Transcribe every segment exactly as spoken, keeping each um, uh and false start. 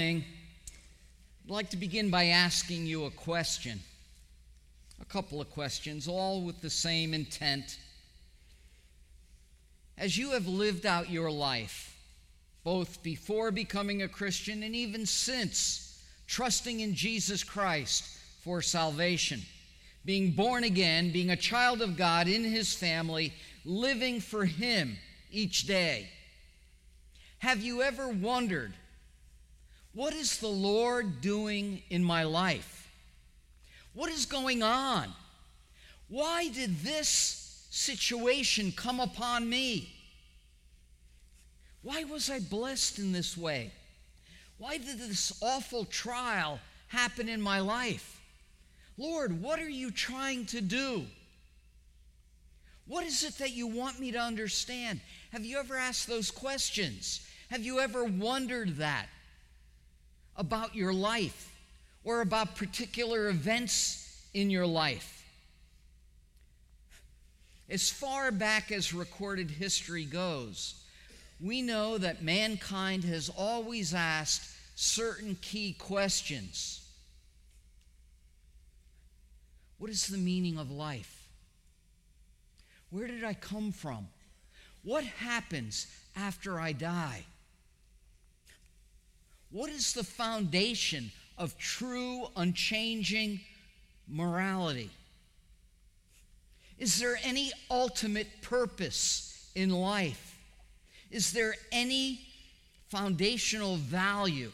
I'd like to begin by asking you a question, a couple of questions, all with the same intent. As you have lived out your life, both before becoming a Christian and even since, trusting in Jesus Christ for salvation, being born again, being a child of God in His family, living for Him each day, have you ever wondered, what is the Lord doing in my life? What is going on? Why did this situation come upon me? Why was I blessed in this way? Why did this awful trial happen in my life? Lord, what are you trying to do? What is it that you want me to understand? Have you ever asked those questions? Have you ever wondered that about your life or about particular events in your life? As far back as recorded history goes, we know that mankind has always asked certain key questions. What is the meaning of life? Where did I come from? What happens after I die? What is the foundation of true, unchanging morality? Is there any ultimate purpose in life? Is there any foundational value?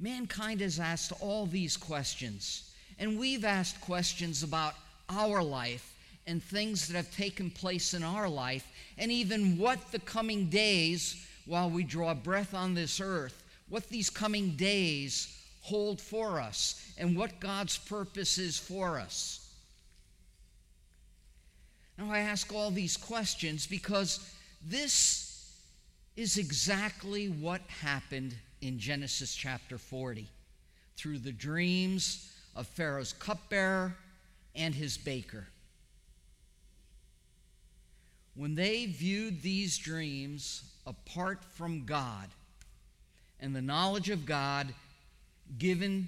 Mankind has asked all these questions, and we've asked questions about our life and things that have taken place in our life, and even what the coming days, while we draw breath on this earth, what these coming days hold for us and what God's purpose is for us. Now, I ask all these questions because this is exactly what happened in Genesis chapter forty through the dreams of Pharaoh's cupbearer and his baker. When they viewed these dreams apart from God and the knowledge of God given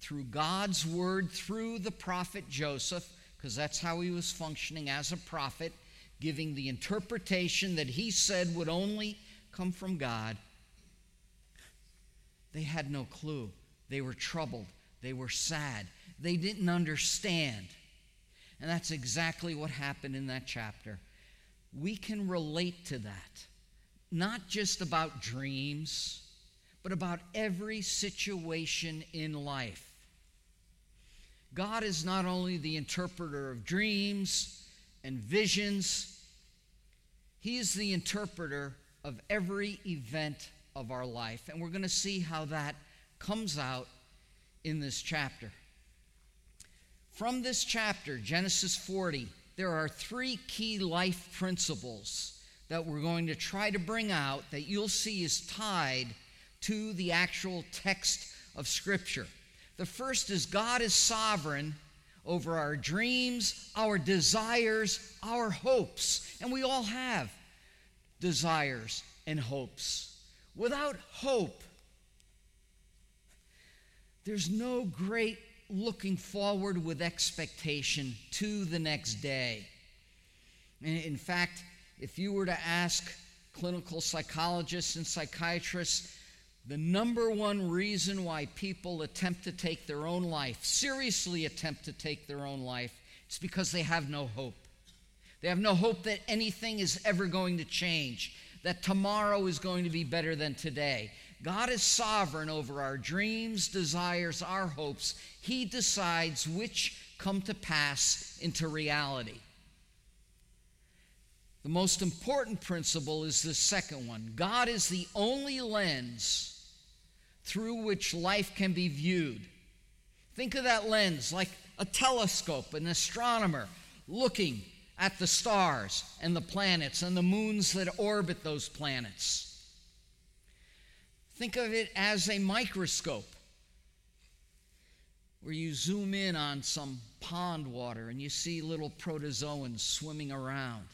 through God's word through the prophet Joseph, because that's how he was functioning as a prophet, giving the interpretation that he said would only come from God, they had no clue. They were troubled. They were sad. They didn't understand. And that's exactly what happened in that chapter. We can relate to that. Not just about dreams, but about every situation in life. God is not only the interpreter of dreams and visions, He is the interpreter of every event of our life. And we're going to see how that comes out in this chapter. From this chapter, Genesis forty, there are three key life principles that we're going to try to bring out that you'll see is tied to the actual text of Scripture. The first is God is sovereign over our dreams, our desires, our hopes. And we all have desires and hopes. Without hope, there's no great looking forward with expectation to the next day. In fact, if you were to ask clinical psychologists and psychiatrists, the number one reason why people attempt to take their own life, seriously attempt to take their own life, it's because they have no hope. They have no hope that anything is ever going to change, that tomorrow is going to be better than today. God is sovereign over our dreams, desires, our hopes. He decides which come to pass into reality. The most important principle is the second one. God is the only lens through which life can be viewed. Think of that lens like a telescope, an astronomer looking at the stars and the planets and the moons that orbit those planets. Think of it as a microscope where you zoom in on some pond water and you see little protozoans swimming around.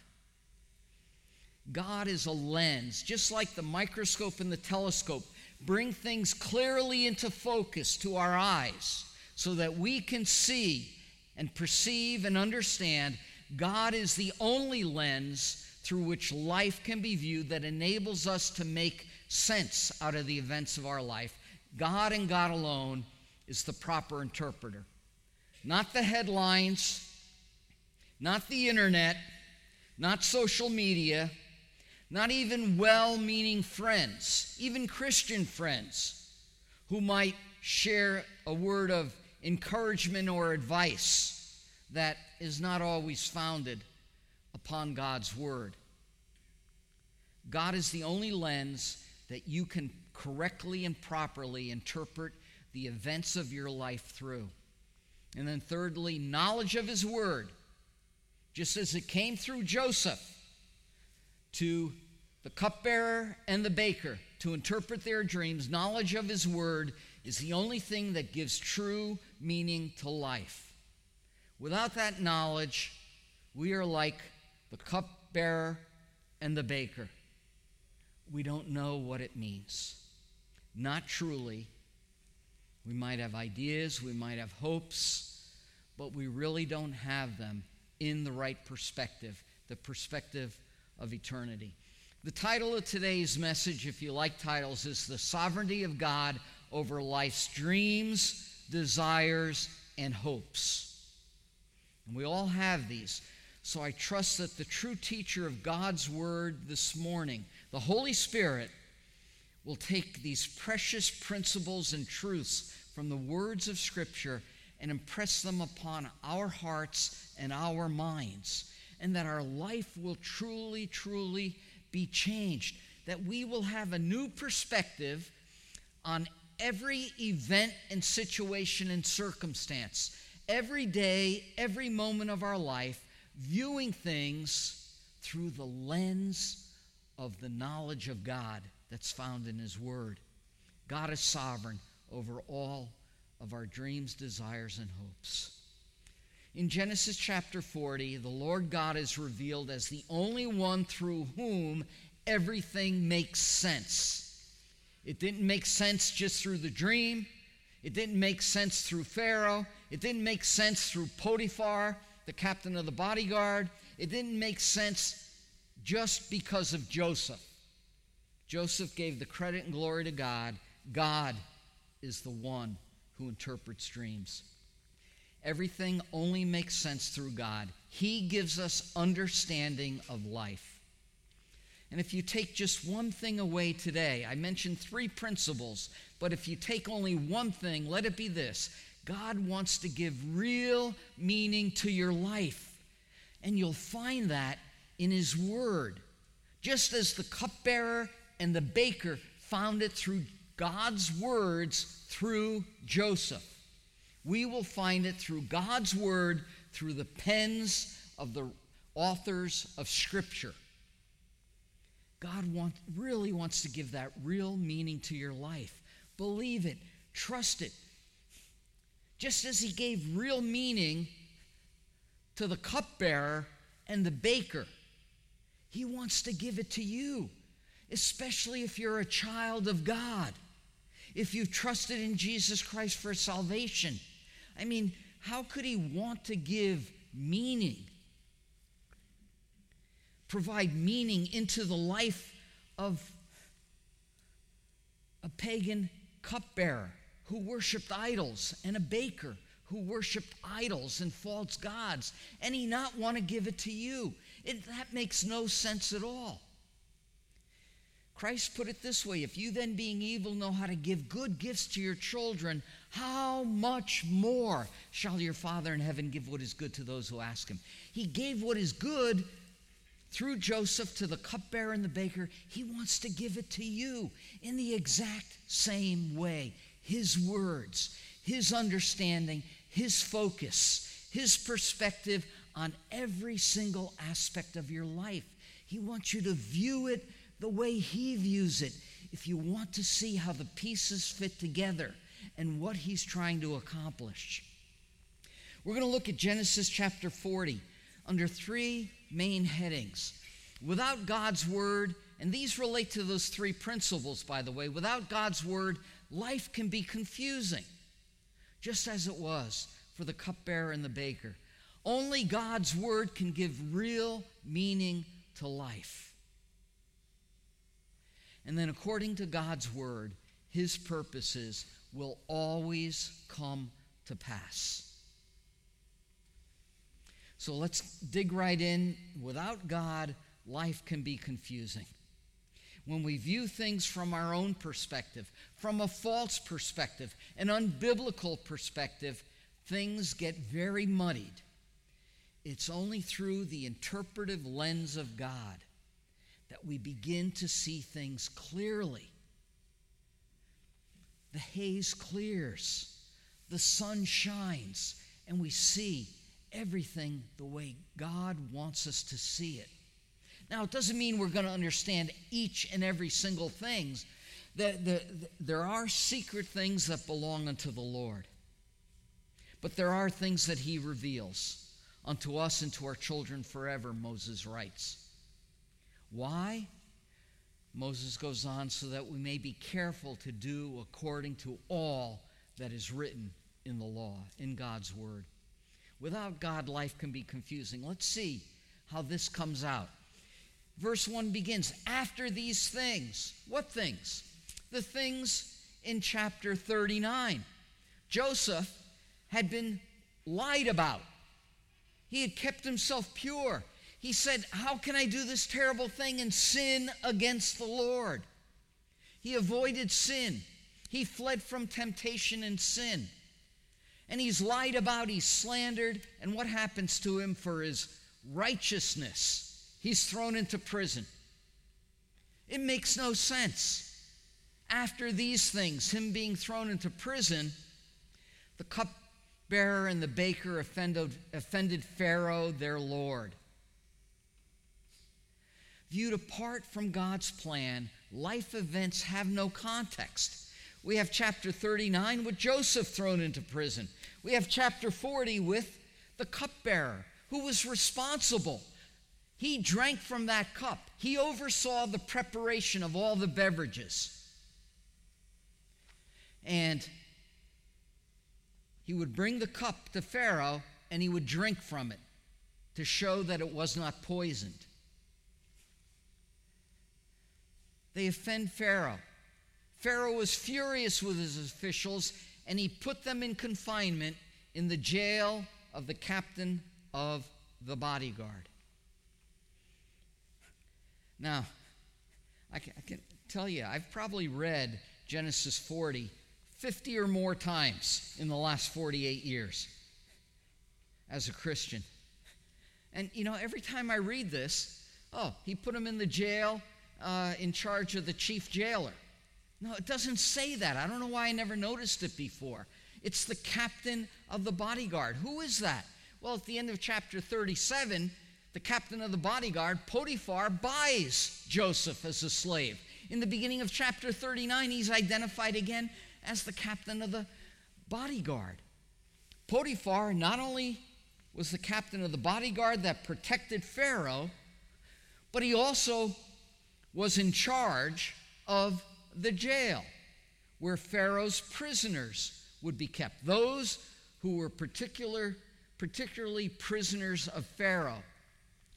God is a lens, just like the microscope and the telescope bring things clearly into focus to our eyes so that we can see and perceive and understand God is the only lens through which life can be viewed that enables us to make sense out of the events of our life. God and God alone is the proper interpreter. Not the headlines, not the internet, not social media, not even well-meaning friends, even Christian friends who might share a word of encouragement or advice that is not always founded upon God's word. God is the only lens that you can correctly and properly interpret the events of your life through. And then thirdly, knowledge of his word, just as it came through Joseph to the cupbearer and the baker to interpret their dreams. Knowledge of his word is the only thing that gives true meaning to life. Without that knowledge, we are like the cupbearer and the baker. We don't know what it means. Not truly. We might have ideas, we might have hopes, but we really don't have them in the right perspective, the perspective of eternity. The title of today's message, if you like titles, is The Sovereignty of God Over Life's Dreams, Desires, and Hopes. And we all have these. So I trust that the true teacher of God's word this morning, the Holy Spirit, will take these precious principles and truths from the words of Scripture and impress them upon our hearts and our minds, and that our life will truly, truly be changed, that we will have a new perspective on every event and situation and circumstance, every day, every moment of our life, viewing things through the lens of the knowledge of God that's found in his word. God is sovereign over all of our dreams, desires, and hopes. In Genesis chapter forty, the Lord God is revealed as the only one through whom everything makes sense. It didn't make sense just through the dream. It didn't make sense through Pharaoh. It didn't make sense through Potiphar, the captain of the bodyguard. It didn't make sense just because of Joseph. Joseph gave the credit and glory to God. God is the one who interprets dreams. Everything only makes sense through God. He gives us understanding of life. And if you take just one thing away today, I mentioned three principles, but if you take only one thing, let it be this. God wants to give real meaning to your life, and you'll find that in his word. Just as the cupbearer and the baker found it through God's words through Joseph, we will find it through God's word, through the pens of the authors of Scripture. God want, really wants to give that real meaning to your life. Believe it. Trust it. Just as he gave real meaning to the cupbearer and the baker, he wants to give it to you, especially if you're a child of God, if you've trusted in Jesus Christ for salvation. I mean, how could he want to give meaning, provide meaning into the life of a pagan cupbearer who worshiped idols and a baker who worshiped idols and false gods, and he not want to give it to you? It, that makes no sense at all. Christ put it this way, if you then being evil know how to give good gifts to your children, how much more shall your Father in heaven give what is good to those who ask him? He gave what is good through Joseph to the cupbearer and the baker. He wants to give it to you in the exact same way. His words, his understanding, his focus, his perspective on every single aspect of your life. He wants you to view it the way he views it, if you want to see how the pieces fit together and what he's trying to accomplish. We're going to look at Genesis chapter forty under three main headings: without God's word And these relate to those three principles, by the way. Without God's word, life can be confusing, just as it was for the cupbearer and the baker. Only God's word can give real meaning to life. And then according to God's word, his purposes will always come to pass. So let's dig right in. Without God, life can be confusing. When we view things from our own perspective, from a false perspective, an unbiblical perspective, things get very muddied. It's only through the interpretive lens of God that we begin to see things clearly. The haze clears, the sun shines, and we see everything the way God wants us to see it. Now, it doesn't mean we're going to understand each and every single thing. The, the, the, there are secret things that belong unto the Lord, but there are things that he reveals unto us and to our children forever, Moses writes. Why? Moses goes on, so that we may be careful to do according to all that is written in the law, in God's word. Without God, life can be confusing. Let's see how this comes out. Verse one begins, after these things. What things? The things in chapter thirty-nine. Joseph had been lied about. He had kept himself pure. He said, how can I do this terrible thing and sin against the Lord? He avoided sin. He fled from temptation and sin. And he's lied about, he's slandered, and what happens to him for his righteousness? He's thrown into prison. It makes no sense. After these things, him being thrown into prison, the cupbearer and the baker offended, offended Pharaoh, their lord. Viewed apart from God's plan, life events have no context. We have chapter thirty-nine with Joseph thrown into prison. We have chapter forty with the cupbearer who was responsible. He drank from that cup. He oversaw the preparation of all the beverages. And he would bring the cup to Pharaoh and he would drink from it to show that it was not poisoned. They offend Pharaoh. Pharaoh was furious with his officials, and he put them in confinement in the jail of the captain of the bodyguard. Now, I can, I can tell you, I've probably read Genesis forty, fifty or more times in the last forty-eight years as a Christian. And, you know, every time I read this, oh, he put him in the jail uh, in charge of the chief jailer. No, it doesn't say that. I don't know why I never noticed it before. It's the captain of the bodyguard. Who is that? Well, at the end of chapter thirty-seven, the captain of the bodyguard, Potiphar, buys Joseph as a slave. In the beginning of chapter thirty-nine, he's identified again as the captain of the bodyguard. Potiphar not only was the captain of the bodyguard that protected Pharaoh, but he also was in charge of the jail where Pharaoh's prisoners would be kept, those who were particular, particularly prisoners of Pharaoh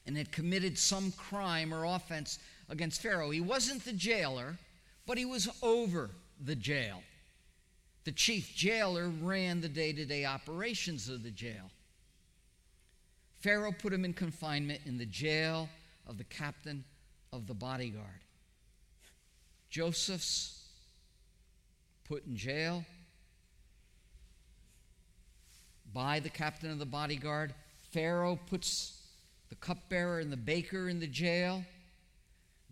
and had committed some crime or offense against Pharaoh. He wasn't the jailer, but he was over the jail. The chief jailer ran the day-to-day operations of the jail. Pharaoh put him in confinement in the jail of the captain of the bodyguard. Joseph's put in jail by the captain of the bodyguard. Pharaoh puts the cupbearer and the baker in the jail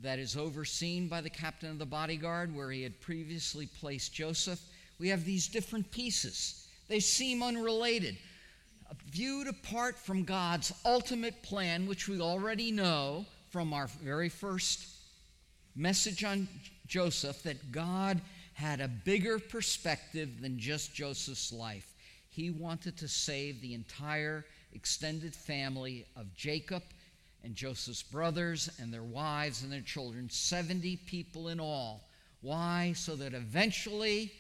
that is overseen by the captain of the bodyguard where he had previously placed Joseph. We have these different pieces. They seem unrelated. Viewed apart from God's ultimate plan, which we already know from our very first message on Joseph, that God had a bigger perspective than just Joseph's life. He wanted to save the entire extended family of Jacob and Joseph's brothers and their wives and their children, seventy people in all. Why? So that eventually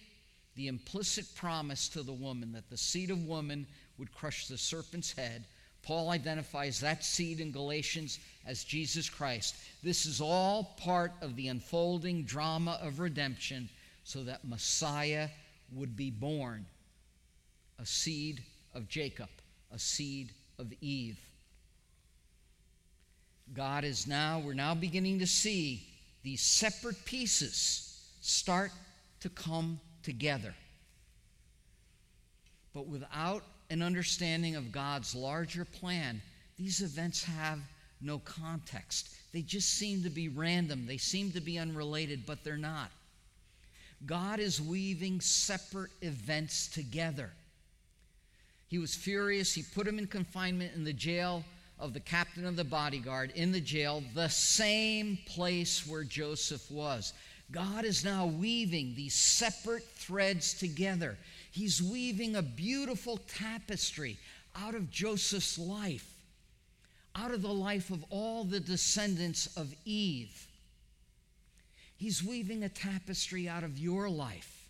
the implicit promise to the woman that the seed of woman would crush the serpent's head. Paul identifies that seed in Galatians as Jesus Christ. This is all part of the unfolding drama of redemption so that Messiah would be born, a seed of Jacob, a seed of Eve. God is now, we're now beginning to see these separate pieces start to come together. But without an understanding of God's larger plan, these events have no context. They just seem to be random. They seem to be unrelated, but they're not. God is weaving separate events together. He was furious. He put him in confinement in the jail of the captain of the bodyguard, in the jail, the same place where Joseph was. God is now weaving these separate threads together. He's weaving a beautiful tapestry out of Joseph's life, out of the life of all the descendants of Eve. He's weaving a tapestry out of your life.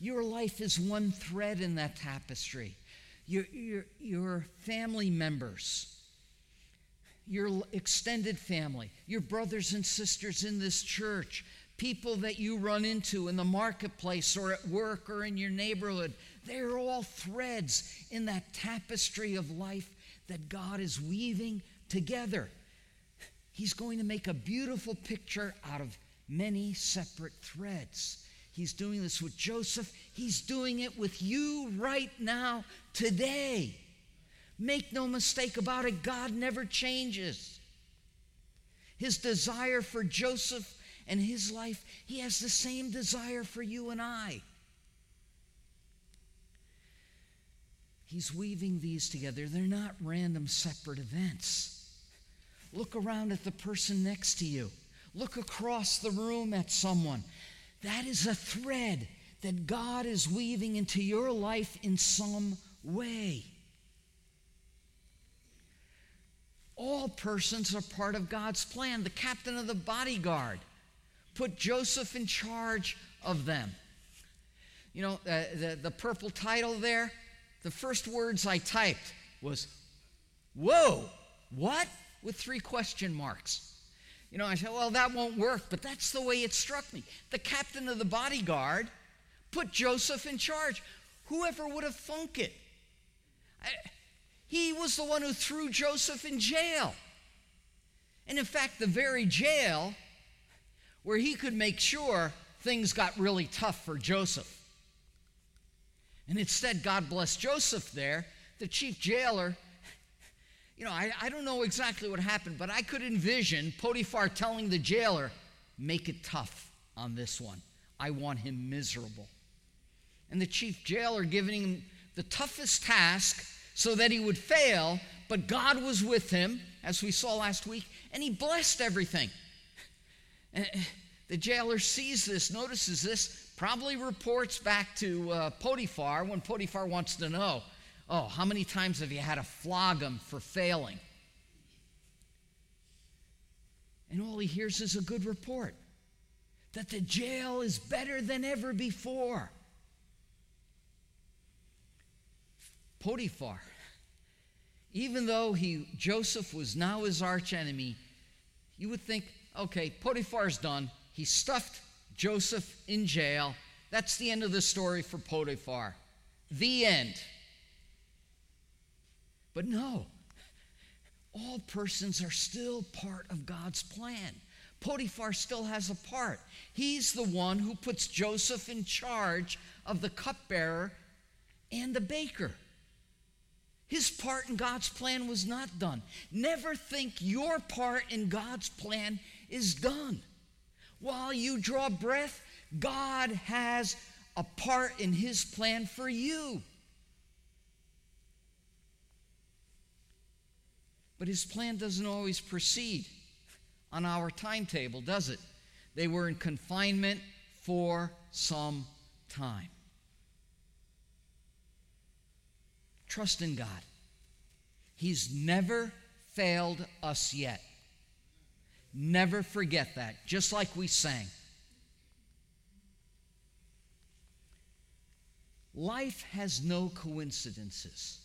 Your life is one thread in that tapestry. Your, your, your family members, your extended family, your brothers and sisters in this church, people that you run into in the marketplace or at work or in your neighborhood, they're all threads in that tapestry of life that God is weaving together. He's going to make a beautiful picture out of many separate threads. He's doing this with Joseph. He's doing it with you right now, today. Make no mistake about it, God never changes. His desire for Joseph and his life, he has the same desire for you and I. He's weaving these together. They're not random separate events. Look around at the person next to you. Look across the room at someone. That is a thread that God is weaving into your life in some way. All persons are part of God's plan. The captain of the bodyguard put Joseph in charge of them. You know, uh, the, the purple title there, the first words I typed was, whoa, what? With three question marks. You know, I said, well, that won't work, but that's the way it struck me. The captain of the bodyguard put Joseph in charge. Whoever would have thunk it? I, He was the one who threw Joseph in jail. And in fact, the very jail where he could make sure things got really tough for Joseph. And instead, God bless Joseph there, the chief jailer. You know, I, I don't know exactly what happened, but I could envision Potiphar telling the jailer, make it tough on this one. I want him miserable. And the chief jailer giving him the toughest task so that he would fail, but God was with him, as we saw last week, and he blessed everything. And the jailer sees this, notices this, probably reports back to uh, Potiphar when Potiphar wants to know, oh, how many times have you had to flog him for failing? And all he hears is a good report, that the jail is better than ever before. Potiphar, even though he Joseph was now his arch enemy, you would think, okay, Potiphar's done. He stuffed Joseph in jail. That's the end of the story for Potiphar. The end. But no, all persons are still part of God's plan. Potiphar still has a part. He's the one who puts Joseph in charge of the cupbearer and the baker. His part in God's plan was not done. Never think your part in God's plan is done. While you draw breath, God has a part in his plan for you. But his plan doesn't always proceed on our timetable, does it? They were in confinement for some time. Trust in God. He's never failed us yet. Never forget that, just like we sang. Life has no coincidences.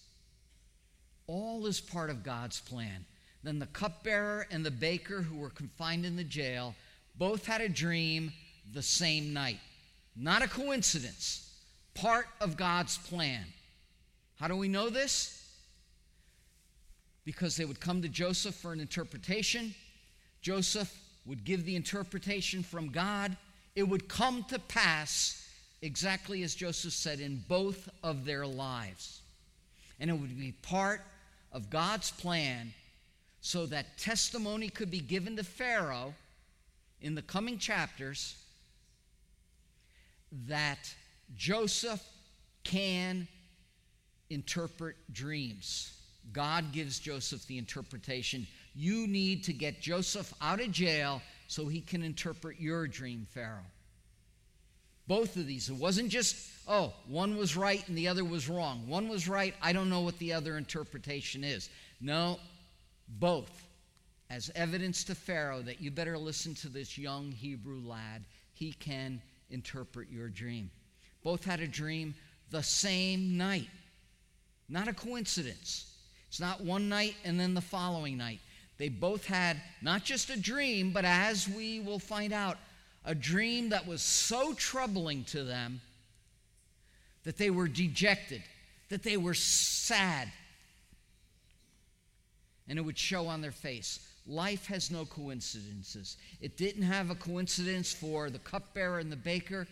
All is part of God's plan. Then the cupbearer and the baker who were confined in the jail both had a dream the same night. Not a coincidence, part of God's plan. How do we know this? Because they would come to Joseph for an interpretation. Joseph would give the interpretation from God. It would come to pass exactly as Joseph said in both of their lives. And it would be part of God's plan so that testimony could be given to Pharaoh in the coming chapters that Joseph can interpret dreams. God gives Joseph the interpretation. You need to get Joseph out of jail so he can interpret your dream, Pharaoh. Both of these. It wasn't just, oh, one was right and the other was wrong. One was right, I don't know what the other interpretation is. No, both. As evidence to Pharaoh that you better listen to this young Hebrew lad. He can interpret your dream. Both had a dream the same night. Not a coincidence. It's not one night and then the following night. They both had not just a dream, but as we will find out, a dream that was so troubling to them that they were dejected, that they were sad. And it would show on their face. Life has no coincidences. It didn't have a coincidence for the cupbearer and the baker.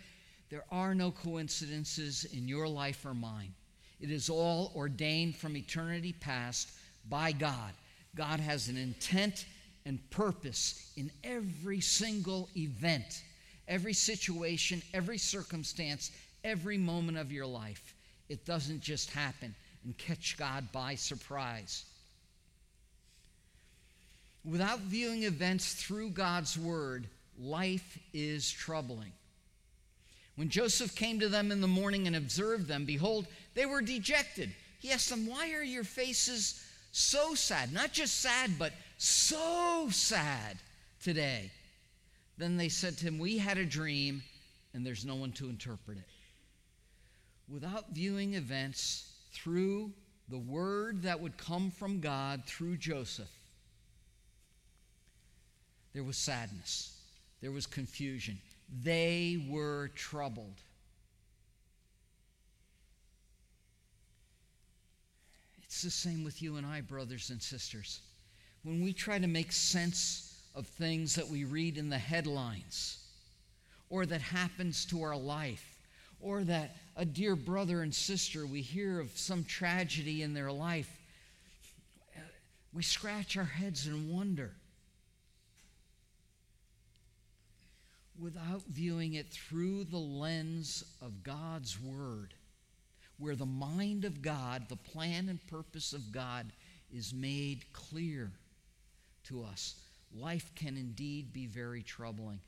There are no coincidences in your life or mine. It is all ordained from eternity past by God. God has an intent and purpose in every single event, every situation, every circumstance, every moment of your life. It doesn't just happen and catch God by surprise. Without viewing events through God's word, life is troubling. When Joseph came to them in the morning and observed them, behold, they were dejected. He asked them, why are your faces so sad? Not just sad, but so sad today. Then they said to him, we had a dream, and there's no one to interpret it. Without viewing events through the word that would come from God through Joseph, there was sadness. There was confusion. They were troubled. It's the same with you and I, brothers and sisters. When we try to make sense of things that we read in the headlines, or that happens to our life, or that a dear brother and sister, we hear of some tragedy in their life, we scratch our heads and wonder. Without viewing it through the lens of God's word, where the mind of God, the plan and purpose of God is made clear to us, life can indeed be very troubling.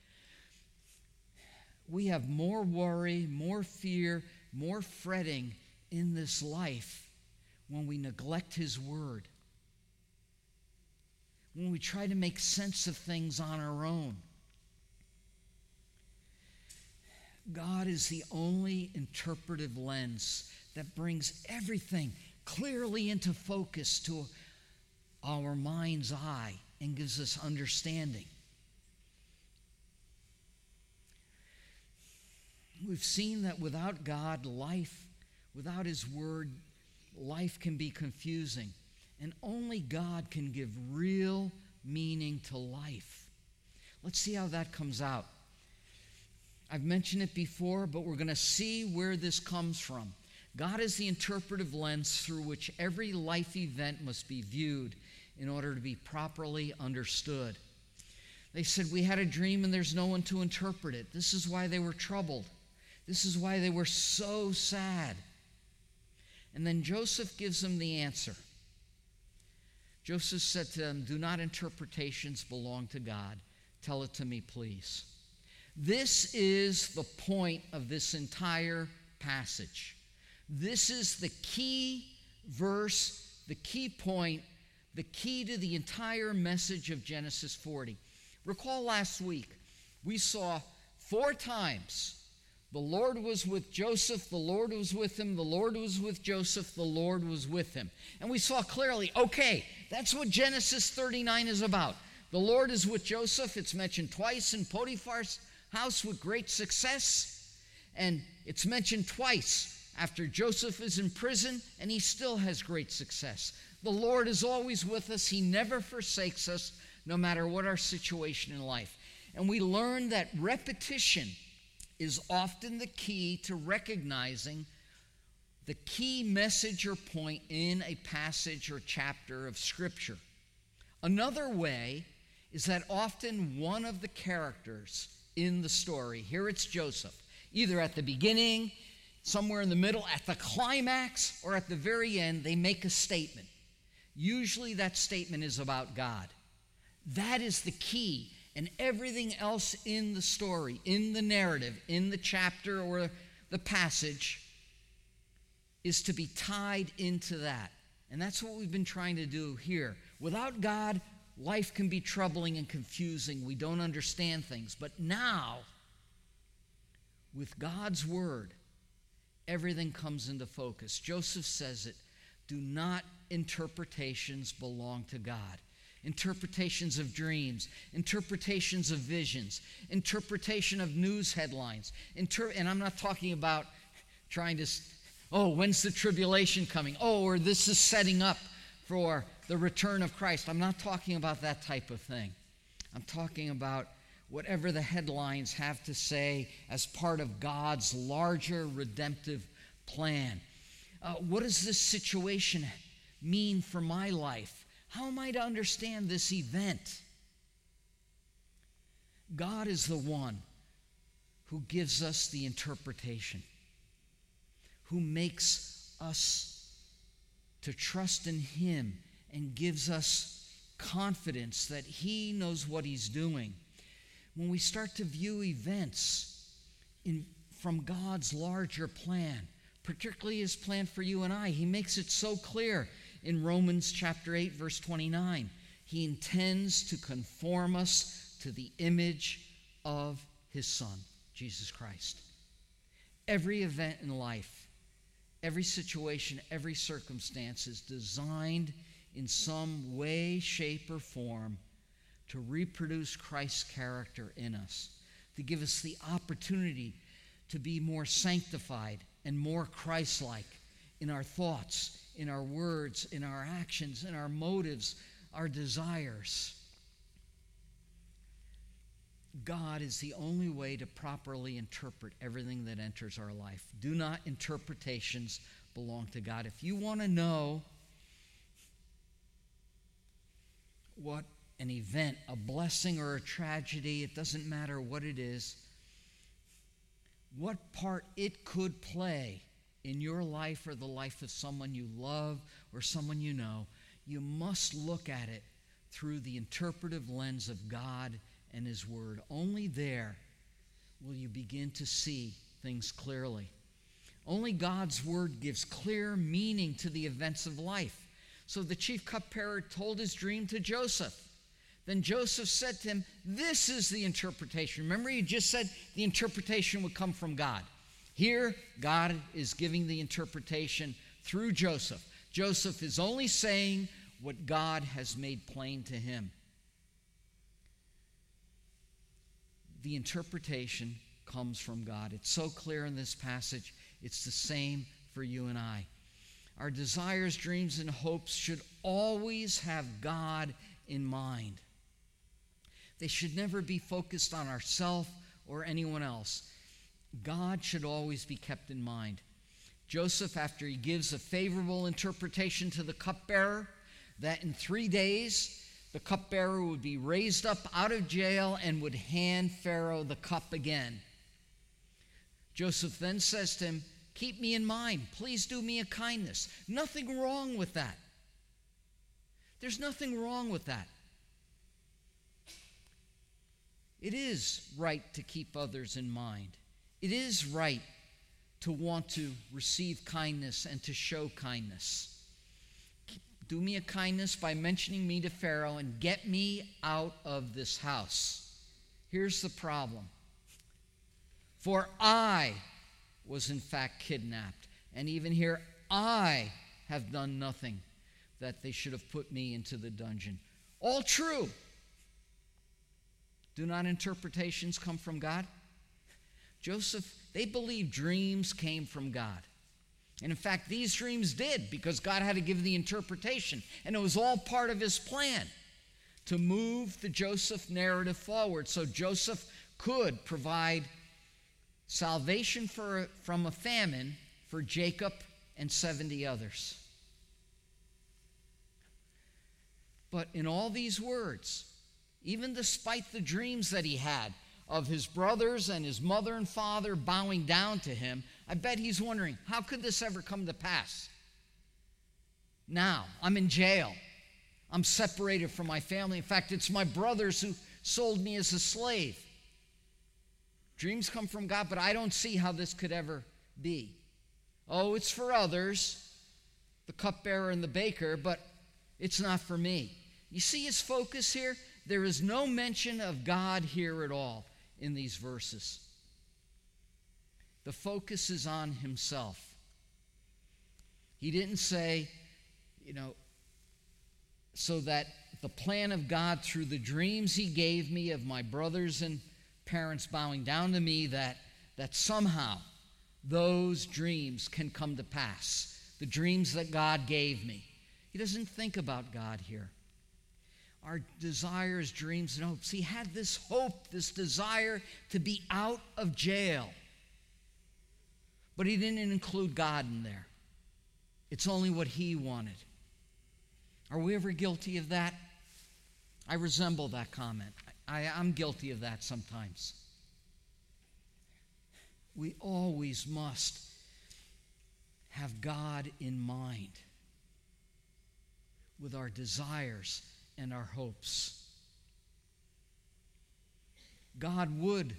We have more worry, more fear, more fretting in this life when we neglect His word, when we try to make sense of things on our own. God is the only interpretive lens that brings everything clearly into focus to our mind's eye and gives us understanding. We've seen that without God, life, without His word, life can be confusing. And only God can give real meaning to life. Let's see how that comes out. I've mentioned it before, but we're going to see where this comes from. God is the interpretive lens through which every life event must be viewed in order to be properly understood. They said, we had a dream and there's no one to interpret it. This is why they were troubled. This is why they were so sad. And then Joseph gives them the answer. Joseph said to them, do not interpretations belong to God? Tell it to me, please. This is the point of this entire passage. This is the key verse, the key point the key to the entire message of Genesis forty. Recall last week, we saw four times the Lord was with Joseph, the Lord was with him, the Lord was with Joseph, the Lord was with him. And we saw clearly, okay, that's what Genesis thirty-nine is about. The Lord is with Joseph. It's mentioned twice in Potiphar's house with great success. And it's mentioned twice after Joseph is in prison, and he still has great success. The Lord is always with us. He never forsakes us, no matter what our situation in life. And we learn that repetition is often the key to recognizing the key message or point in a passage or chapter of Scripture. Another way is that often one of the characters in the story, here it's Joseph, either at the beginning, somewhere in the middle, at the climax, or at the very end, they make a statement. Usually that statement is about God. That is the key, and everything else in the story, in the narrative, in the chapter or the passage is to be tied into that. And that's what we've been trying to do here. Without God, life can be troubling and confusing. We don't understand things. But now, with God's word, everything comes into focus. Joseph says it, do not interpretations belong to God. Interpretations of dreams, interpretations of visions, interpretation of news headlines. Inter- and I'm not talking about trying to, oh, when's the tribulation coming? Oh, or this is setting up for the return of Christ. I'm not talking about that type of thing. I'm talking about whatever the headlines have to say as part of God's larger redemptive plan. Uh, what does this situation mean for my life? How am I to understand this event? God is the one who gives us the interpretation, who makes us to trust in Him and gives us confidence that He knows what He's doing. When we start to view events in, from God's larger plan, particularly His plan for you and I, He makes it so clear. In Romans chapter eight, verse twenty-nine, He intends to conform us to the image of His Son, Jesus Christ. Every event in life, every situation, every circumstance is designed in some way, shape, or form to reproduce Christ's character in us, to give us the opportunity to be more sanctified and more Christ-like in our thoughts, in our words, in our actions, in our motives, our desires. God is the only way to properly interpret everything that enters our life. Do not interpretations belong to God. If you want to know what an event, a blessing or a tragedy, it doesn't matter what it is, what part it could play in your life or the life of someone you love or someone you know, you must look at it through the interpretive lens of God and His Word. Only there will you begin to see things clearly. Only God's Word gives clear meaning to the events of life. So the chief cupbearer told his dream to Joseph. Then Joseph said to him, this is the interpretation. Remember, you just said the interpretation would come from God. Here, God is giving the interpretation through Joseph. Joseph is only saying what God has made plain to him. The interpretation comes from God. It's so clear in this passage. It's the same for you and I. Our desires, dreams, and hopes should always have God in mind. They should never be focused on ourselves or anyone else. God should always be kept in mind. Joseph, after he gives a favorable interpretation to the cupbearer, that in three days the cupbearer would be raised up out of jail and would hand Pharaoh the cup again. Joseph then says to him, keep me in mind. Please do me a kindness. Nothing wrong with that. There's nothing wrong with that. It is right to keep others in mind. It is right to want to receive kindness and to show kindness. do me a kindness by mentioning me to Pharaoh and get me out of this house. Here's the problem. For I was in fact kidnapped, and even here I have done nothing that they should have put me into the dungeon. All true. Do not interpretations come from God? Joseph, they believed dreams came from God. And in fact, these dreams did, because God had to give the interpretation. And it was all part of his plan to move the Joseph narrative forward so Joseph could provide salvation for, from a famine for Jacob and seventy others. But in all these words, even despite the dreams that he had of his brothers and his mother and father bowing down to him, I bet he's wondering, how could this ever come to pass? Now, I'm in jail. I'm separated from my family. In fact, it's my brothers who sold me as a slave. Dreams come from God, but I don't see how this could ever be. Oh, it's for others, the cupbearer and the baker, but it's not for me. You see his focus here? There is no mention of God here at all in these verses. The focus is on himself. He didn't say, you know, so that the plan of God through the dreams he gave me of my brothers and parents bowing down to me, that, that somehow those dreams can come to pass, the dreams that God gave me. He doesn't think about God here. Our desires, dreams, and hopes. He had this hope, this desire to be out of jail. But he didn't include God in there. It's only what he wanted. Are we ever guilty of that? I resemble that comment. I, I'm guilty of that sometimes. We always must have God in mind with our desires and our hopes. God would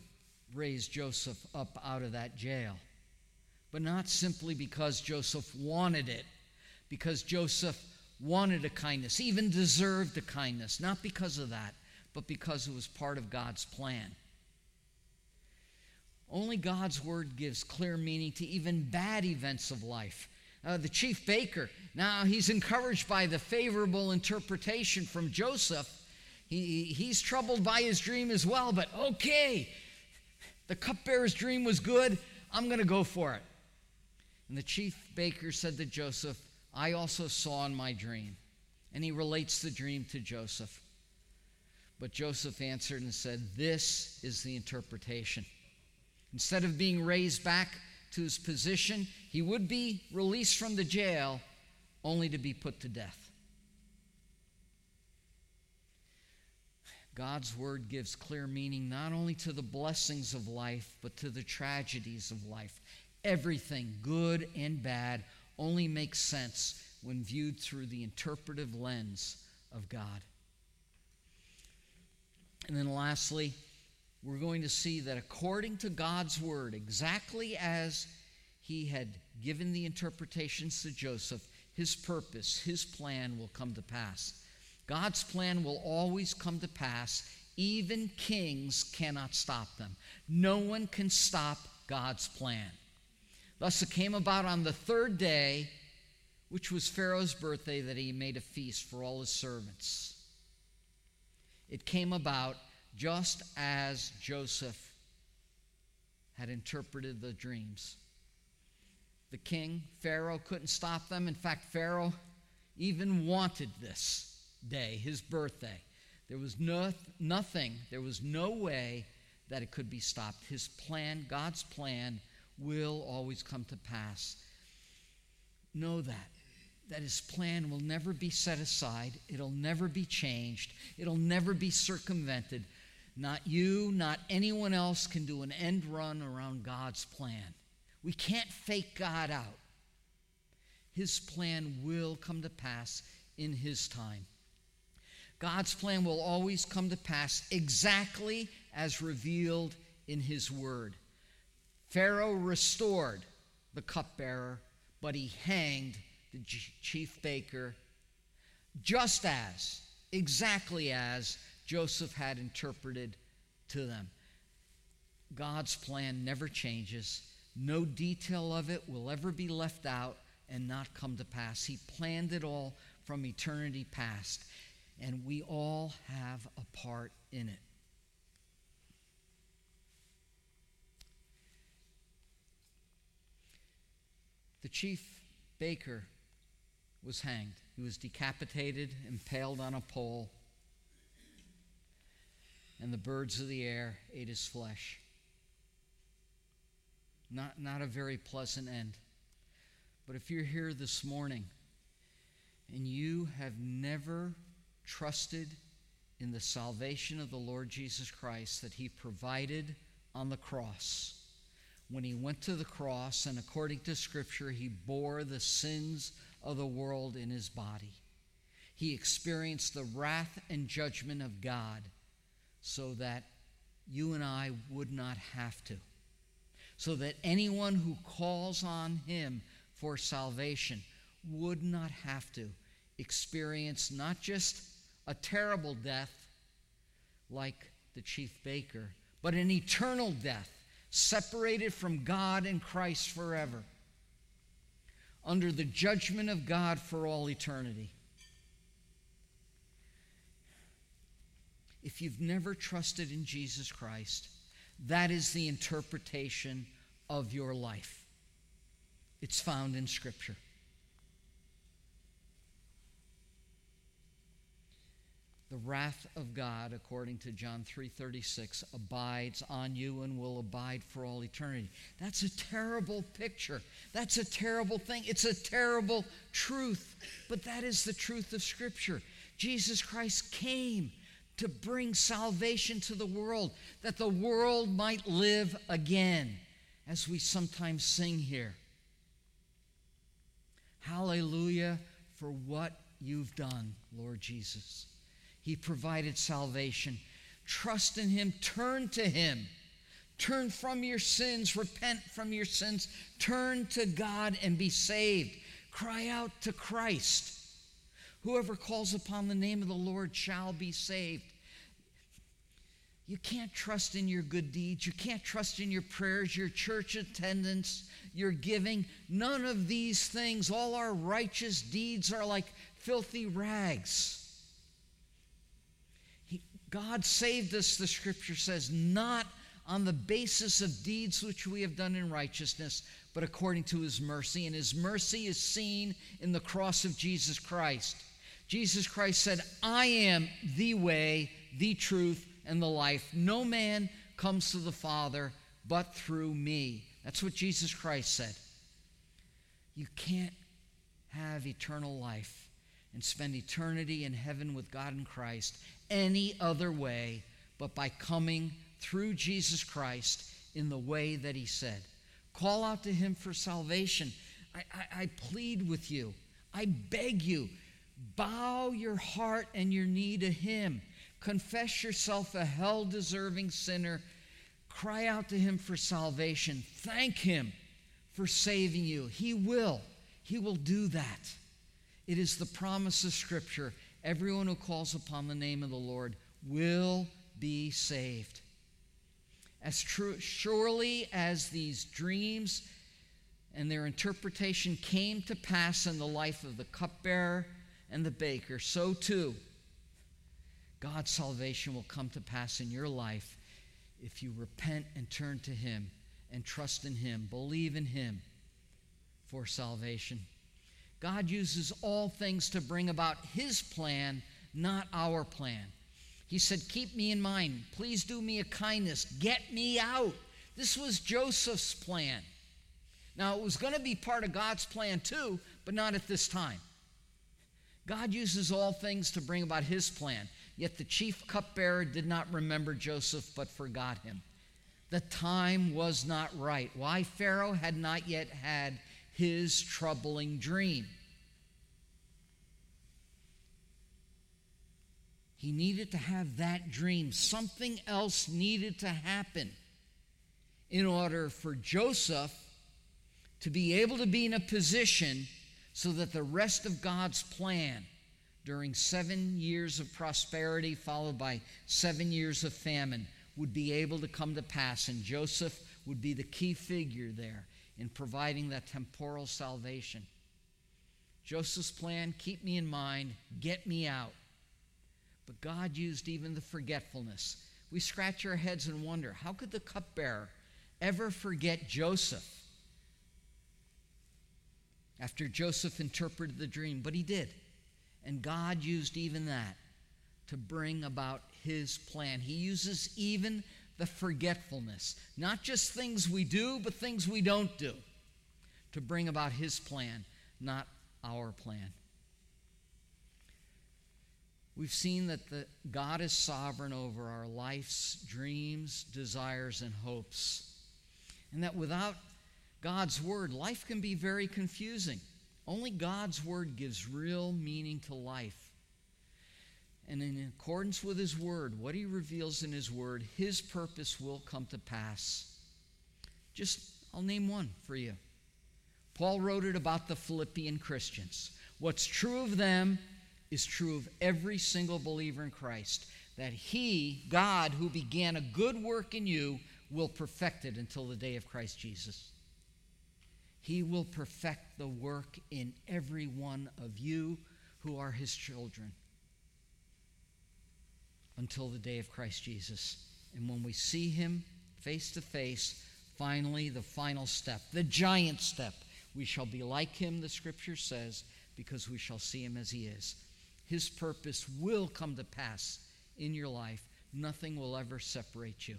raise Joseph up out of that jail, but not simply because Joseph wanted it, because Joseph wanted a kindness, even deserved a kindness, not because of that, but because it was part of God's plan. Only God's word gives clear meaning to even bad events of life. Uh, the chief baker, now he's encouraged by the favorable interpretation from Joseph. He, he's troubled by his dream as well, but okay, the cupbearer's dream was good. I'm going to go for it. And the chief baker said to Joseph, I also saw in my dream. And he relates the dream to Joseph. But Joseph answered and said, this is the interpretation. Instead of being raised back to his position, he would be released from the jail only to be put to death. God's word gives clear meaning not only to the blessings of life, but to the tragedies of life. Everything, good and bad, only makes sense when viewed through the interpretive lens of God. And then lastly, we're going to see that according to God's word, exactly as he had given the interpretations to Joseph, his purpose, his plan will come to pass. God's plan will always come to pass. Even kings cannot stop them. No one can stop God's plan. Thus it came about on the third day, which was Pharaoh's birthday, that he made a feast for all his servants. It came about just as Joseph had interpreted the dreams. The king, Pharaoh, couldn't stop them. In fact, Pharaoh even wanted this day, his birthday. There was no, nothing, there was no way that it could be stopped. His plan, God's plan, will always come to pass. Know that. That his plan will never be set aside. It'll never be changed. It'll never be circumvented. Not you, not anyone else can do an end run around God's plan. We can't fake God out. His plan will come to pass in his time. God's plan will always come to pass exactly as revealed in his word. Pharaoh restored the cupbearer, but he hanged the chief baker just as, exactly as Joseph had interpreted to them. God's plan never changes. No detail of it will ever be left out and not come to pass. He planned it all from eternity past, and we all have a part in it. The chief baker was hanged. He was decapitated, impaled on a pole, and the birds of the air ate his flesh. Not, not a very pleasant end. But if you're here this morning and you have never trusted in the salvation of the Lord Jesus Christ that he provided on the cross, when he went to the cross, and according to Scripture, he bore the sins of the world in his body. He experienced the wrath and judgment of God so that you and I would not have to, so that anyone who calls on him for salvation would not have to experience not just a terrible death like the chief baker, but an eternal death, separated from God and Christ forever, under the judgment of God for all eternity. If you've never trusted in Jesus Christ, that is the interpretation of your life. It's found in Scripture. The wrath of God, according to John three thirty-six, abides on you and will abide for all eternity. That's a terrible picture. That's a terrible thing. It's a terrible truth. But that is the truth of Scripture. Jesus Christ came to bring salvation to the world, that the world might live again, as we sometimes sing here. Hallelujah for what you've done, Lord Jesus. He provided salvation. Trust in him. Turn to him. Turn from your sins. Repent from your sins. Turn to God and be saved. Cry out to Christ. Whoever calls upon the name of the Lord shall be saved. You can't trust in your good deeds. You can't trust in your prayers, your church attendance, your giving. None of these things. All our righteous deeds are like filthy rags. God saved us, the Scripture says, not on the basis of deeds which we have done in righteousness, but according to his mercy. And his mercy is seen in the cross of Jesus Christ. Jesus Christ said, I am the way, the truth, and the life. No man comes to the Father but through me. That's what Jesus Christ said. You can't have eternal life and spend eternity in heaven with God in Christ any other way but by coming through Jesus Christ in the way that he said. Call out to him for salvation. I, I, I plead with you. I beg you. Bow your heart and your knee to him. Confess yourself a hell-deserving sinner. Cry out to him for salvation. Thank him for saving you. He will. He will do that. It is the promise of Scripture. Everyone who calls upon the name of the Lord will be saved. As true, surely as these dreams and their interpretation came to pass in the life of the cupbearer and the baker, so too God's salvation will come to pass in your life if you repent and turn to him and trust in him, believe in him for salvation. God uses all things to bring about his plan, not our plan. He said, keep me in mind. Please do me a kindness. Get me out. This was Joseph's plan. Now, it was going to be part of God's plan too, but not at this time. God uses all things to bring about his plan. Yet the chief cupbearer did not remember Joseph, but forgot him. The time was not right. Why? Pharaoh had not yet had his troubling dream. He needed to have that dream. Something else needed to happen in order for Joseph to be able to be in a position so that the rest of God's plan during seven years of prosperity followed by seven years of famine would be able to come to pass, and Joseph would be the key figure there in providing that temporal salvation. Joseph's plan, keep me in mind, get me out. But God used even the forgetfulness. We scratch our heads and wonder, how could the cupbearer ever forget Joseph? After Joseph interpreted the dream, but he did. And God used even that to bring about his plan. He uses even the forgetfulness, not just things we do, but things we don't do, to bring about his plan, not our plan. We've seen that the, God is sovereign over our life's dreams, desires, and hopes, and that without God's word, life can be very confusing. Only God's word gives real meaning to life. And in accordance with his word, what he reveals in his word, his purpose will come to pass. Just, I'll name one for you. Paul wrote it about the Philippian Christians. What's true of them is true of every single believer in Christ, that he, God, who began a good work in you, will perfect it until the day of Christ Jesus. He will perfect the work in every one of you who are his children until the day of Christ Jesus. And when we see him face to face, finally, the final step, the giant step, we shall be like him, the scripture says, because we shall see him as he is. His purpose will come to pass in your life. Nothing will ever separate you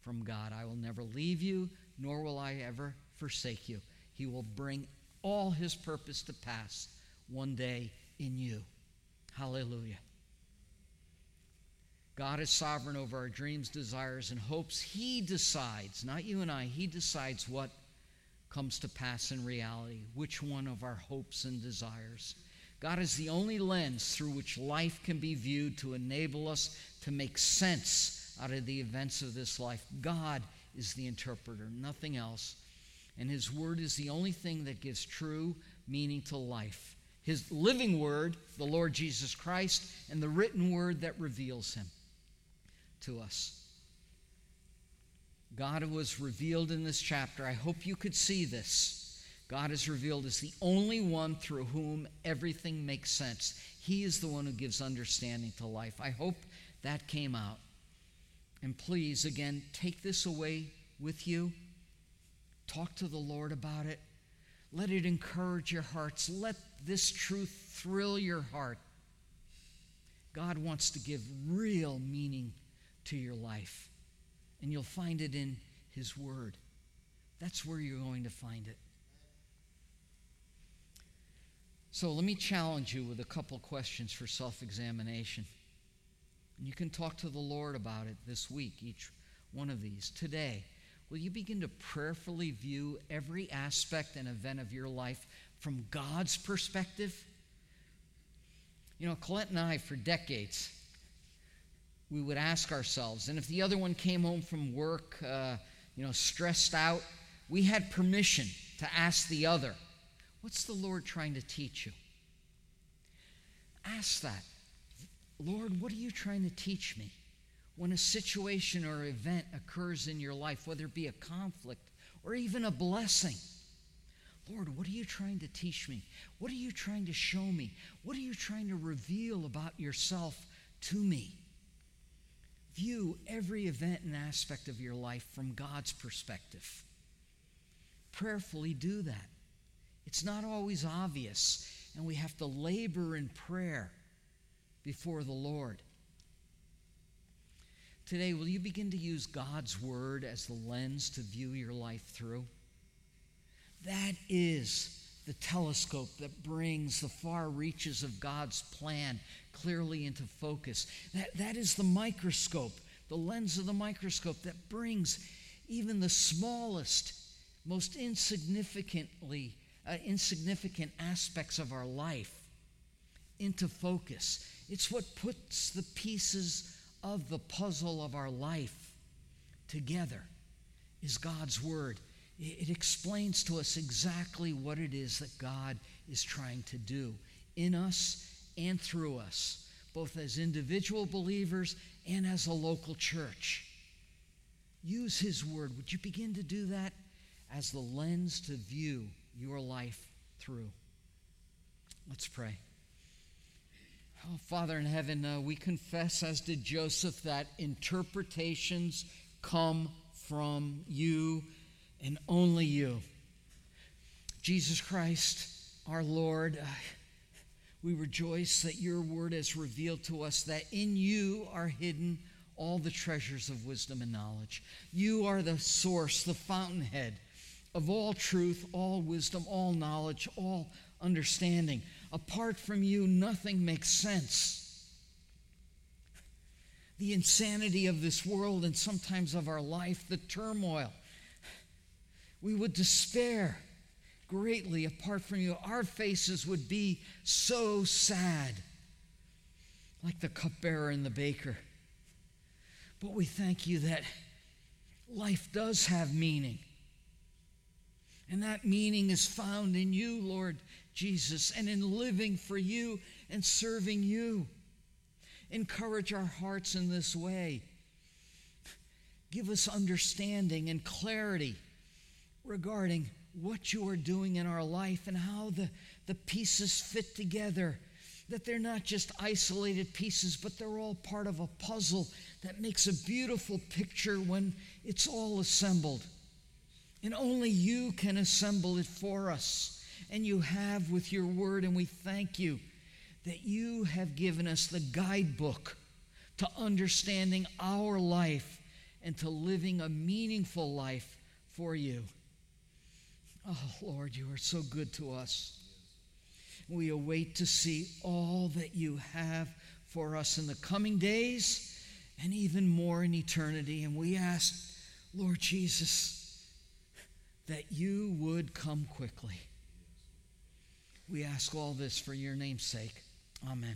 from God. I will never leave you, nor will I ever forsake you. He will bring all his purpose to pass one day in you. Hallelujah. God is sovereign over our dreams, desires, and hopes. He decides, not you and I, he decides what comes to pass in reality, which one of our hopes and desires. God is the only lens through which life can be viewed to enable us to make sense out of the events of this life. God is the interpreter, nothing else. And his word is the only thing that gives true meaning to life. His living word, the Lord Jesus Christ, and the written word that reveals him to us. God was revealed in this chapter. I hope you could see this. God is revealed as the only one through whom everything makes sense. He is the one who gives understanding to life. I hope that came out. And please, again, take this away with you. Talk to the Lord about it. Let it encourage your hearts. Let this truth thrill your heart. God wants to give real meaning to your life, and you'll find it in his word. That's where you're going to find it. So let me challenge you with a couple questions for self-examination. And you can talk to the Lord about it this week, each one of these. Today, will you begin to prayerfully view every aspect and event of your life from God's perspective? You know, Colette and I, for decades, we would ask ourselves, and if the other one came home from work, uh, you know, stressed out, we had permission to ask the other, what's the Lord trying to teach you? Ask that. Lord, what are you trying to teach me? When a situation or event occurs in your life, whether it be a conflict or even a blessing, Lord, what are you trying to teach me? What are you trying to show me? What are you trying to reveal about yourself to me? View every event and aspect of your life from God's perspective. Prayerfully do that. It's not always obvious, and we have to labor in prayer before the Lord. Today, will you begin to use God's word as the lens to view your life through? That is the telescope that brings the far reaches of God's plan clearly into focus. That, that is the microscope, the lens of the microscope that brings even the smallest, most insignificantly, uh, insignificant aspects of our life into focus. It's what puts the pieces of the puzzle of our life together is God's word. It explains to us exactly what it is that God is trying to do in us and through us, both as individual believers and as a local church. Use his word. Would you begin to do that as the lens to view your life through? Let's pray. Oh, Father in heaven, uh, we confess, as did Joseph, that interpretations come from you and only you. Jesus Christ, our Lord, uh, we rejoice that your word has revealed to us that in you are hidden all the treasures of wisdom and knowledge. You are the source, the fountainhead of all truth, all wisdom, all knowledge, all understanding. Apart from you, nothing makes sense. The insanity of this world and sometimes of our life, the turmoil. We would despair greatly apart from you. Our faces would be so sad, like the cupbearer and the baker. But we thank you that life does have meaning. And that meaning is found in you, Lord Jesus, and in living for you and serving you. Encourage our hearts in this way. Give us understanding and clarity regarding what you are doing in our life and how the, the pieces fit together, that they're not just isolated pieces, but they're all part of a puzzle that makes a beautiful picture when it's all assembled. And only you can assemble it for us. And you have with your word, and we thank you that you have given us the guidebook to understanding our life and to living a meaningful life for you. Oh, Lord, you are so good to us. We await to see all that you have for us in the coming days and even more in eternity. And we ask, Lord Jesus, that you would come quickly. We ask all this for your name's sake. Amen.